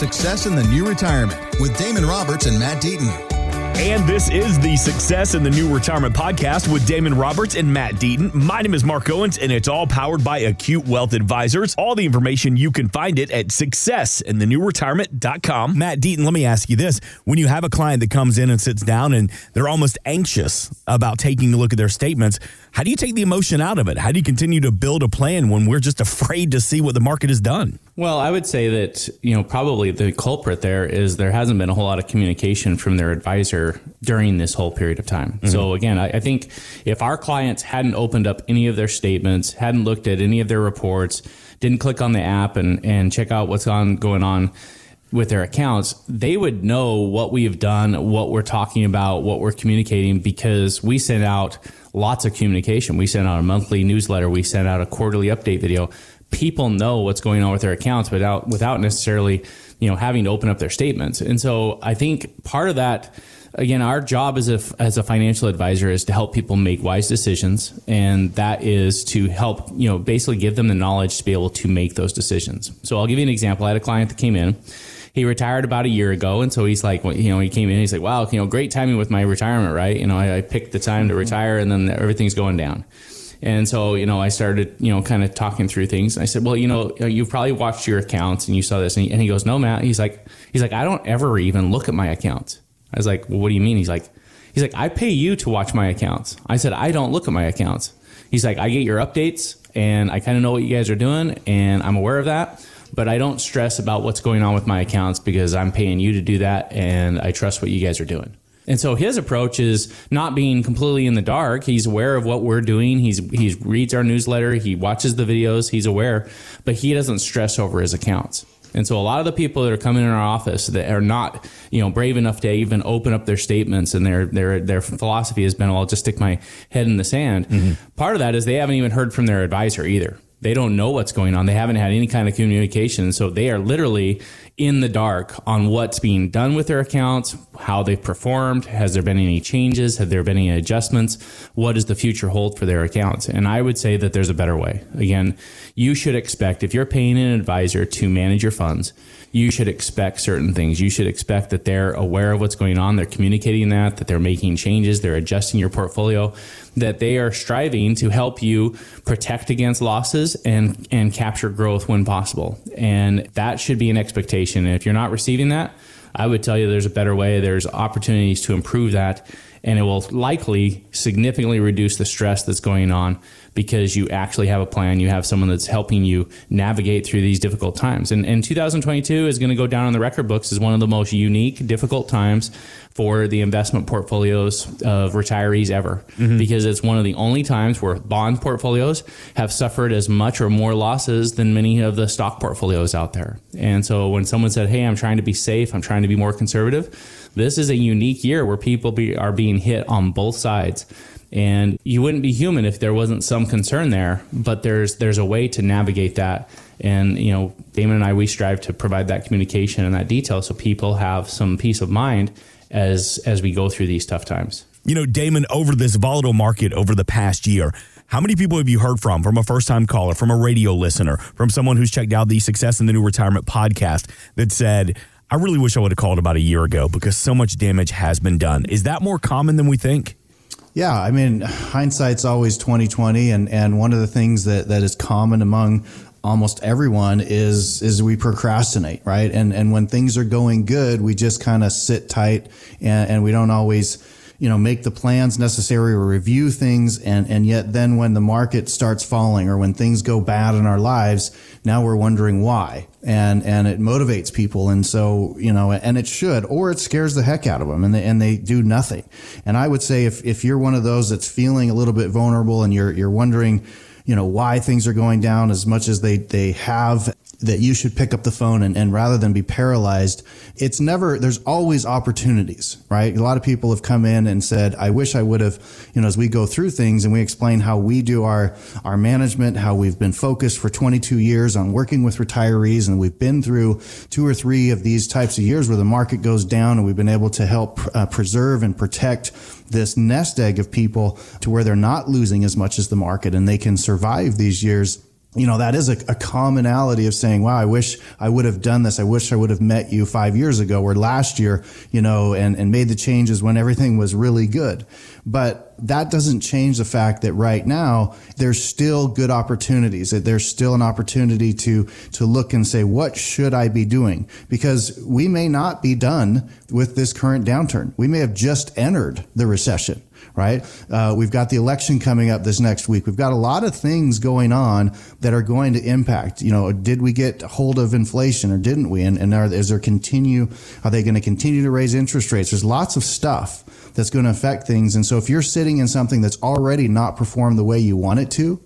Success in the New Retirement with Damon Roberts and Matt Deaton. And this is the Success in the New Retirement podcast with Damon Roberts and Matt Deaton. My name is Mark Owens, and it's all powered by Acute Wealth Advisors. All the information, you can find it at successinthenewretirement.com. Matt Deaton, let me ask you this. When you have a client that comes in and sits down and they're almost anxious about taking a look at their statements, how do you take the emotion out of it? How do you continue to build a plan when we're just afraid to see what the market has done? Well, I would say that, probably the culprit there is there hasn't been a whole lot of communication from their advisor during this whole period of time. Mm-hmm. So again, I think if our clients hadn't opened up any of their statements, hadn't looked at any of their reports, didn't click on the app and check out what's going on with their accounts, they would know what we've done, what we're talking about, what we're communicating, because we send out lots of communication. We send out a monthly newsletter. We send out a quarterly update video. People know what's going on with their accounts without necessarily, having to open up their statements. And so I think part of that, again, our job as a financial advisor is to help people make wise decisions. And that is to help, basically give them the knowledge to be able to make those decisions. So I'll give you an example. I had a client that came in. He retired about a year ago. And so he's like, he came in, he's like, wow, great timing with my retirement, right? I picked the time to retire and then everything's going down. And so, I started, kind of talking through things. I said, well, you've probably watched your accounts and you saw this. And he goes, no, Matt. He's like, I don't ever even look at my accounts. I was like, well, what do you mean? He's like, I pay you to watch my accounts. I said, I don't look at my accounts. He's like, I get your updates and I kind of know what you guys are doing and I'm aware of that, but I don't stress about what's going on with my accounts because I'm paying you to do that. And I trust what you guys are doing. And so his approach is not being completely in the dark. He's aware of what we're doing. He reads our newsletter. He watches the videos. He's aware, but he doesn't stress over his accounts. And so a lot of the people that are coming in our office that are not, brave enough to even open up their statements, and their philosophy has been, well, I'll just stick my head in the sand. Mm-hmm. Part of that is they haven't even heard from their advisor either. They don't know what's going on. They haven't had any kind of communication. So they are literally in the dark on what's being done with their accounts, how they've performed. Has there been any changes? Have there been any adjustments? What does the future hold for their accounts? And I would say that there's a better way. Again, you should expect, if you're paying an advisor to manage your funds, you should expect certain things. You should expect that they're aware of what's going on. They're communicating that they're making changes. They're adjusting your portfolio, that they are striving to help you protect against losses and capture growth when possible. And that should be an expectation. And if you're not receiving that, I would tell you there's a better way. There's opportunities to improve that. And it will likely significantly reduce the stress that's going on because you actually have a plan. You have someone that's helping you navigate through these difficult times. And 2022 is going to go down in the record books as one of the most unique, difficult times for the investment portfolios of retirees ever, mm-hmm. because it's one of the only times where bond portfolios have suffered as much or more losses than many of the stock portfolios out there. And so when someone said, hey, I'm trying to be safe, I'm trying to be more conservative, this is a unique year where people are being hit on both sides. And you wouldn't be human if there wasn't some concern there, but there's a way to navigate that. And, Damon and I, we strive to provide that communication and that detail so people have some peace of mind as we go through these tough times. Damon, over this volatile market over the past year, how many people have you heard from a first-time caller, from a radio listener, from someone who's checked out the Success in the New Retirement podcast that said, I really wish I would have called about a year ago because so much damage has been done? Is that more common than we think? Yeah, I mean, hindsight's always 20/20, and one of the things that is common among almost everyone is we procrastinate, right? And when things are going good, we just kind of sit tight and we don't always make the plans necessary or review things. And yet then when the market starts falling or when things go bad in our lives, now we're wondering why. And it motivates people. And so, and it should, or it scares the heck out of them and they do nothing. And I would say if you're one of those that's feeling a little bit vulnerable and you're wondering, why things are going down as much as they have, that you should pick up the phone and rather than be paralyzed, there's always opportunities, right? A lot of people have come in and said, I wish I would have, as we go through things and we explain how we do our management, how we've been focused for 22 years on working with retirees. And we've been through 2 or 3 of these types of years where the market goes down and we've been able to help preserve and protect this nest egg of people to where they're not losing as much as the market and they can survive these years. you know, that is a commonality of saying, wow, I wish I would have done this. I wish I would have met you 5 years ago or last year, you know, and made the changes when everything was really good. But that doesn't change the fact that right now there's still good opportunities, that there's still an opportunity to look and say, what should I be doing? Because we may not be done with this current downturn. We may have just entered the recession. Right. We've got the election coming up this next week. We've got a lot of things going on that are going to impact, you know, did we get hold of inflation or didn't we? And are they going to continue to raise interest rates? There's lots of stuff that's going to affect things. And so if you're sitting in something that's already not performed the way you want it to,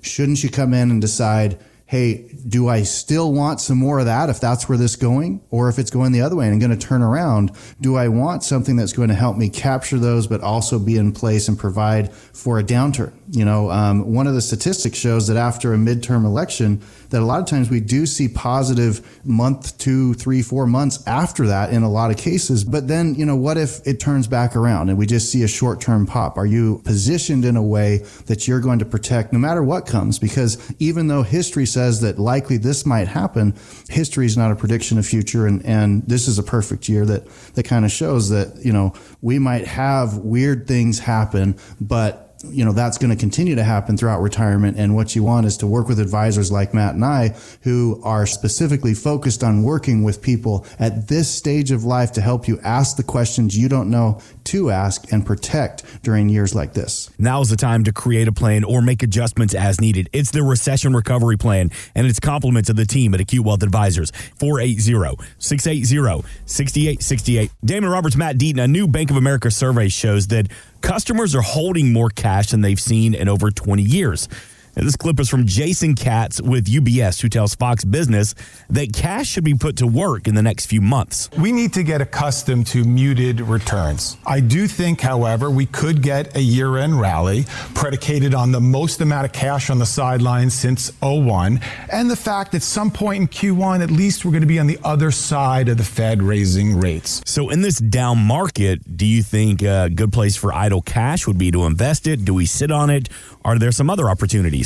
shouldn't you come in and decide, hey, do I still want some more of that if that's where this going? Or if it's going the other way and I'm going to turn around, do I want something that's going to help me capture those, but also be in place and provide for a downturn? You know, one of the statistics shows that after a midterm election, that a lot of times we do see positive month, 2, 3, 4 months after that in a lot of cases. But then, you know, what if it turns back around and we just see a short-term pop? Are you positioned in a way that you're going to protect no matter what comes? Because even though history says that likely this might happen, history is not a prediction of future. And this is a perfect year that kind of shows that, you know, we might have weird things happen, but you know, that's going to continue to happen throughout retirement. And what you want is to work with advisors like Matt and I, who are specifically focused on working with people at this stage of life to help you ask the questions you don't know to ask and protect during years like this. Now's the time to create a plan or make adjustments as needed. It's the Recession Recovery Plan, and it's compliments of the team at Acute Wealth Advisors. 480-680-6868. Damon Roberts, Matt Deaton. A new Bank of America survey shows that customers are holding more cash than they've seen in over 20 years. And this clip is from Jason Katz with UBS, who tells Fox Business that cash should be put to work in the next few months. We need to get accustomed to muted returns. I do think, however, we could get a year-end rally predicated on the most amount of cash on the sidelines since 2001, and the fact that some point in Q1, at least we're going to be on the other side of the Fed raising rates. So in this down market, do you think a good place for idle cash would be to invest it? Do we sit on it? Are there some other opportunities?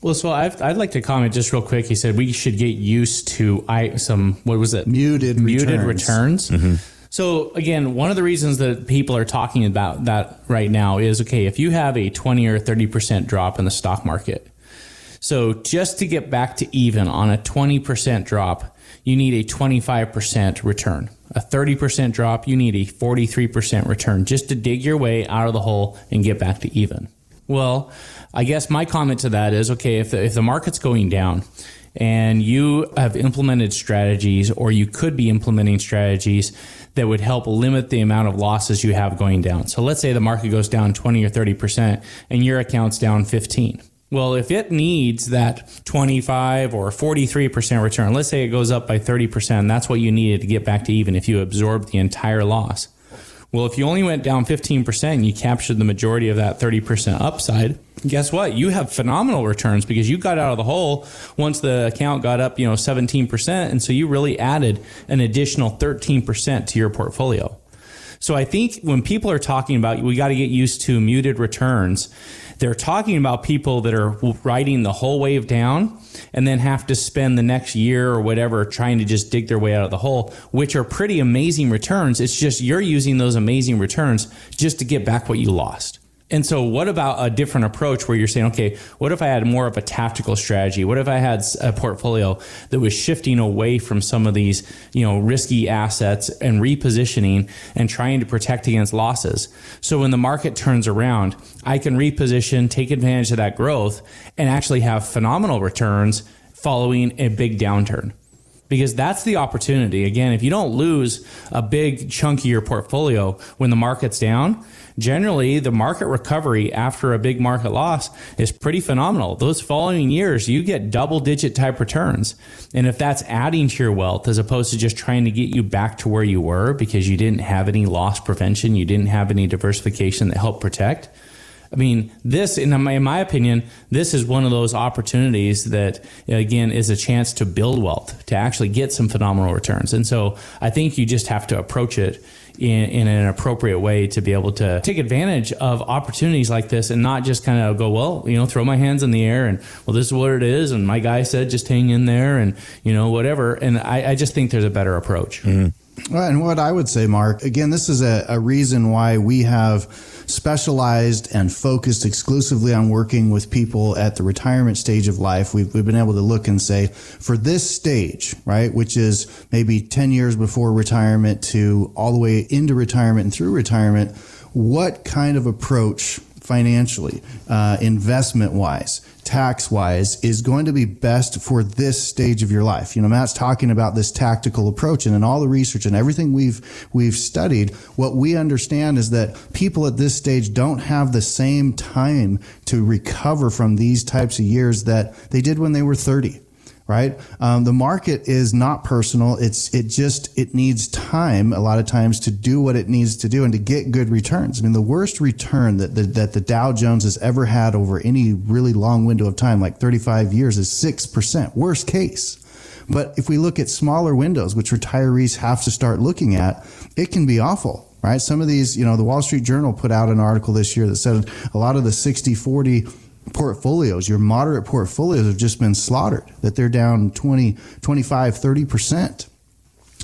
Well, so I'd like to comment just real quick. He said we should get used to muted returns. Mm-hmm. So again, one of the reasons that people are talking about that right now is, okay, if you have a 20 or 30% drop in the stock market, so just to get back to even on a 20% drop, you need a 25% return. A 30% drop, you need a 43% return just to dig your way out of the hole and get back to even. Well, I guess my comment to that is, okay, if the market's going down and you have implemented strategies, or you could be implementing strategies that would help limit the amount of losses you have going down. So let's say the market goes down 20 or 30% and your account's down 15. Well, if it needs that 25 or 43% return, let's say it goes up by 30%, that's what you needed to get back to even if you absorbed the entire loss. Well, if you only went down 15% and you captured the majority of that 30% upside, guess what? You have phenomenal returns because you got out of the hole once the account got up, 17%. And so you really added an additional 13% to your portfolio. So I think when people are talking about, we got to get used to muted returns, they're talking about people that are riding the whole wave down and then have to spend the next year or whatever trying to just dig their way out of the hole, which are pretty amazing returns. It's just you're using those amazing returns just to get back what you lost. And so what about a different approach where you're saying, okay, what if I had more of a tactical strategy? What if I had a portfolio that was shifting away from some of these, risky assets and repositioning and trying to protect against losses? So when the market turns around, I can reposition, take advantage of that growth, and actually have phenomenal returns following a big downturn. Because that's the opportunity. Again, if you don't lose a big chunk of your portfolio when the market's down, generally the market recovery after a big market loss is pretty phenomenal. Those following years, you get double-digit type returns. And if that's adding to your wealth as opposed to just trying to get you back to where you were because you didn't have any loss prevention, you didn't have any diversification that helped protect, this, in my opinion, this is one of those opportunities that, again, is a chance to build wealth, to actually get some phenomenal returns. And so I think you just have to approach it in an appropriate way to be able to take advantage of opportunities like this and not just kind of go, well, you know, throw my hands in the air and, well, this is what it is. And my guy said, just hang in there and, you know, whatever. And I just think there's a better approach. Mm-hmm. And what I would say, Mark, again, this is a reason why we have specialized and focused exclusively on working with people at the retirement stage of life. We've been able to look and say, for this stage, right, which is maybe 10 years before retirement to all the way into retirement and through retirement, what kind of approach financially, investment-wise, tax-wise, is going to be best for this stage of your life. You know, Matt's talking about this tactical approach, and in all the research and everything we've studied, what we understand is that people at this stage don't have the same time to recover from these types of years that they did when they were 30. Right. The market is not personal. It needs time a lot of times to do what it needs to do and to get good returns. I mean, the worst return that the Dow Jones has ever had over any really long window of time, like 35 years, is 6%. Worst case. But if we look at smaller windows, which retirees have to start looking at, it can be awful. Right. Some of these, you know, the Wall Street Journal put out an article this year that said a lot of the 60-40 portfolios, your moderate portfolios, have just been slaughtered, that they're down 20, 25, 30%.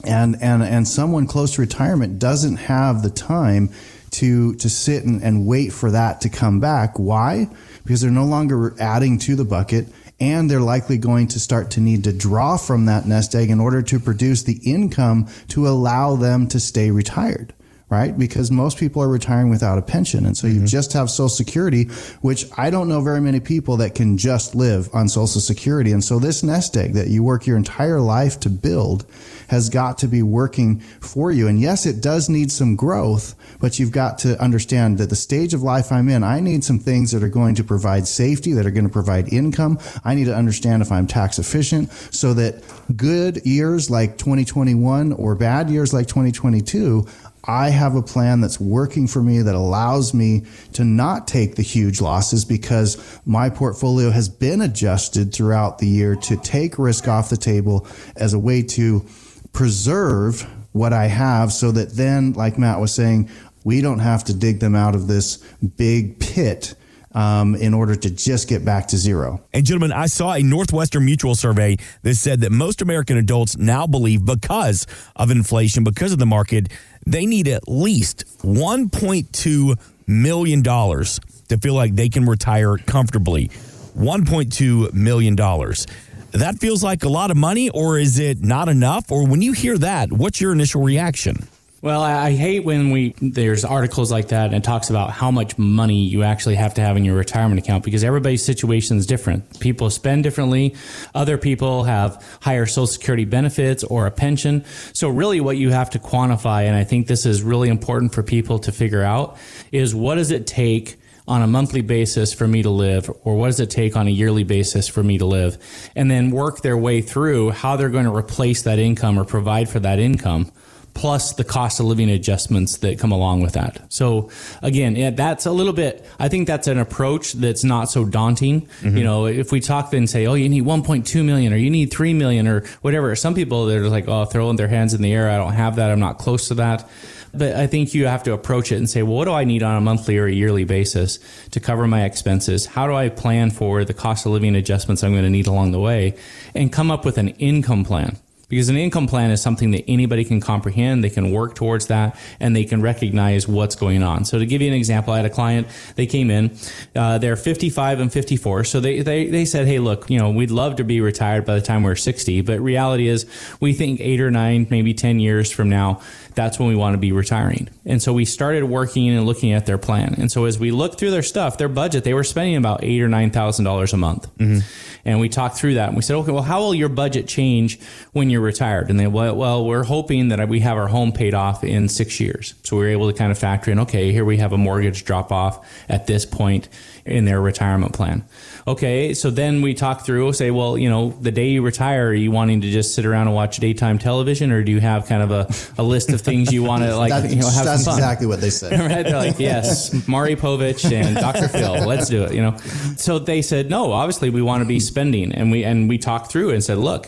And someone close to retirement doesn't have the time to sit and wait for that to come back. Why? Because they're no longer adding to the bucket, and they're likely going to start to need to draw from that nest egg in order to produce the income to allow them to stay retired. Right? Because most people are retiring without a pension. And so you just have Social Security, which I don't know very many people that can just live on Social Security. And so this nest egg that you work your entire life to build has got to be working for you. And yes, it does need some growth, but you've got to understand that the stage of life I'm in, I need some things that are going to provide safety, that are going to provide income. I need to understand if I'm tax efficient so that good years like 2021 or bad years like 2022, I have a plan that's working for me that allows me to not take the huge losses because my portfolio has been adjusted throughout the year to take risk off the table as a way to preserve what I have so that then, like Matt was saying, we don't have to dig them out of this big pit in order to just get back to zero. And gentlemen, I saw a Northwestern Mutual survey that said that most American adults now believe, because of inflation, because of the market, they need at least $1.2 million to feel like they can retire comfortably. $1.2 million. That feels like a lot of money, or is it not enough? Or when you hear that, what's your initial reaction? Well, I hate when there's articles like that and it talks about how much money you actually have to have in your retirement account, because everybody's situation is different. People spend differently. Other people have higher Social Security benefits or a pension. So really what you have to quantify, and I think this is really important for people to figure out, is what does it take on a monthly basis for me to live, or what does it take on a yearly basis for me to live? And then work their way through how they're going to replace that income or provide for that income, plus the cost of living adjustments that come along with that. So again, that's a little bit, I think that's an approach that's not so daunting. Mm-hmm. You know, if we talk then say, oh, you need 1.2 million or you need 3 million or whatever. Some people, they're just like, oh, throwing their hands in the air. I don't have that. I'm not close to that. But I think you have to approach it and say, well, what do I need on a monthly or a yearly basis to cover my expenses? How do I plan for the cost of living adjustments I'm going to need along the way, and come up with an income plan? Because an income plan is something that anybody can comprehend. They can work towards that, and they can recognize what's going on. So to give you an example, I had a client, they came in, they're 55 and 54. So they said, hey, look, you know, we'd love to be retired by the time we're 60. But reality is we think 8 or 9, maybe 10 years from now, that's when we want to be retiring. And so we started working and looking at their plan. And so as we looked through their stuff, their budget, they were spending about $8,000 or $9,000 a month. Mm-hmm. And we talked through that, and we said, okay, well, how will your budget change when you're retired? And they went, well, we're hoping that we have our home paid off in 6 years. So we were able to kind of factor in, okay, here we have a mortgage drop off at this point in their retirement plan. Okay, so then we talk through, say, well, you know, the day you retire, are you wanting to just sit around and watch daytime television, or do you have kind of a list of things you want to, like, that, you know, have that's some fun? Exactly what they said. Right? They're like, yes, Maury Povich and Dr. Phil, let's do it, you know. So they said, no, obviously we want to be spending. And we talked through and said, look,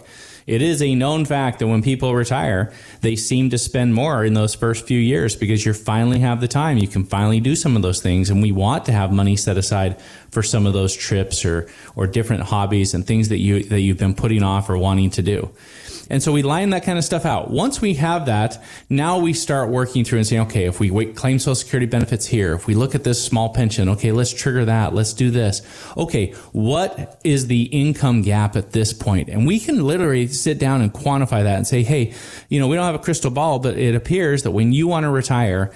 It is a known fact that when people retire, they seem to spend more in those first few years because you finally have the time. You can finally do some of those things. And we want to have money set aside for some of those trips or different hobbies and things that you've been putting off or wanting to do. And so we line that kind of stuff out. Once we have that, now we start working through and saying, okay, if we claim Social Security benefits here, if we look at this small pension, okay, let's trigger that. Let's do this. Okay, what is the income gap at this point? And we can literally sit down and quantify that and say, hey, we don't have a crystal ball, but it appears that when you want to retire,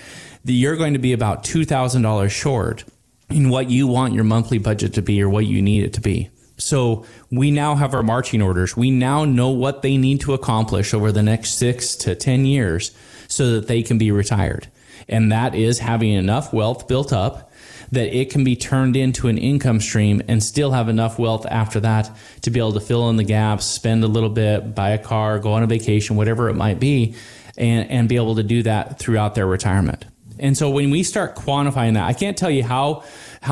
that you're going to be about $2,000 short in what you want your monthly budget to be or what you need it to be. So we now have our marching orders. We now know what they need to accomplish over the next 6 to 10 years so that they can be retired. And that is having enough wealth built up that it can be turned into an income stream and still have enough wealth after that to be able to fill in the gaps, spend a little bit, buy a car, go on a vacation, whatever it might be, and be able to do that throughout their retirement. And so when we start quantifying that, I can't tell you how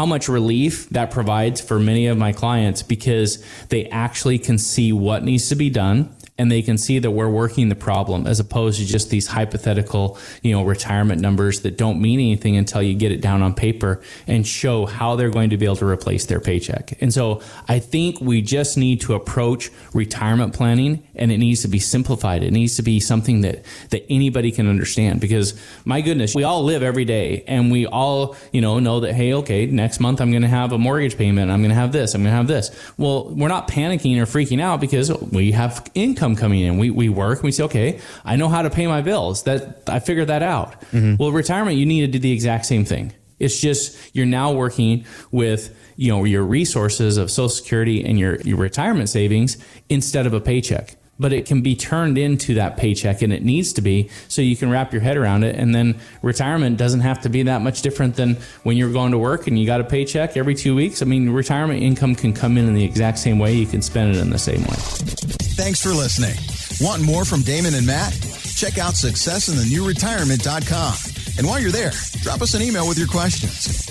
much relief that provides for many of my clients, because they actually can see what needs to be done and they can see that we're working the problem, as opposed to just these hypothetical, retirement numbers that don't mean anything until you get it down on paper and show how they're going to be able to replace their paycheck. And so I think we just need to approach retirement planning, and it needs to be simplified. It needs to be something that anybody can understand, because my goodness, we all live every day and we all, know that, hey, okay, next month I'm going to have a mortgage payment. I'm going to have this. I'm going to have this. Well, we're not panicking or freaking out because we have income coming in. We work and we say, okay, I know how to pay my bills. That I figured that out. Mm-hmm. Well, retirement, you need to do the exact same thing. It's just you're now working with your resources of Social Security and your retirement savings instead of a paycheck. But it can be turned into that paycheck, and it needs to be, so you can wrap your head around it. And then retirement doesn't have to be that much different than when you're going to work and you got a paycheck every 2 weeks. I mean, retirement income can come in the exact same way. You can spend it in the same way. Thanks for listening. Want more from Damon and Matt? Check out successinthenewretirement.com. And while you're there, drop us an email with your questions.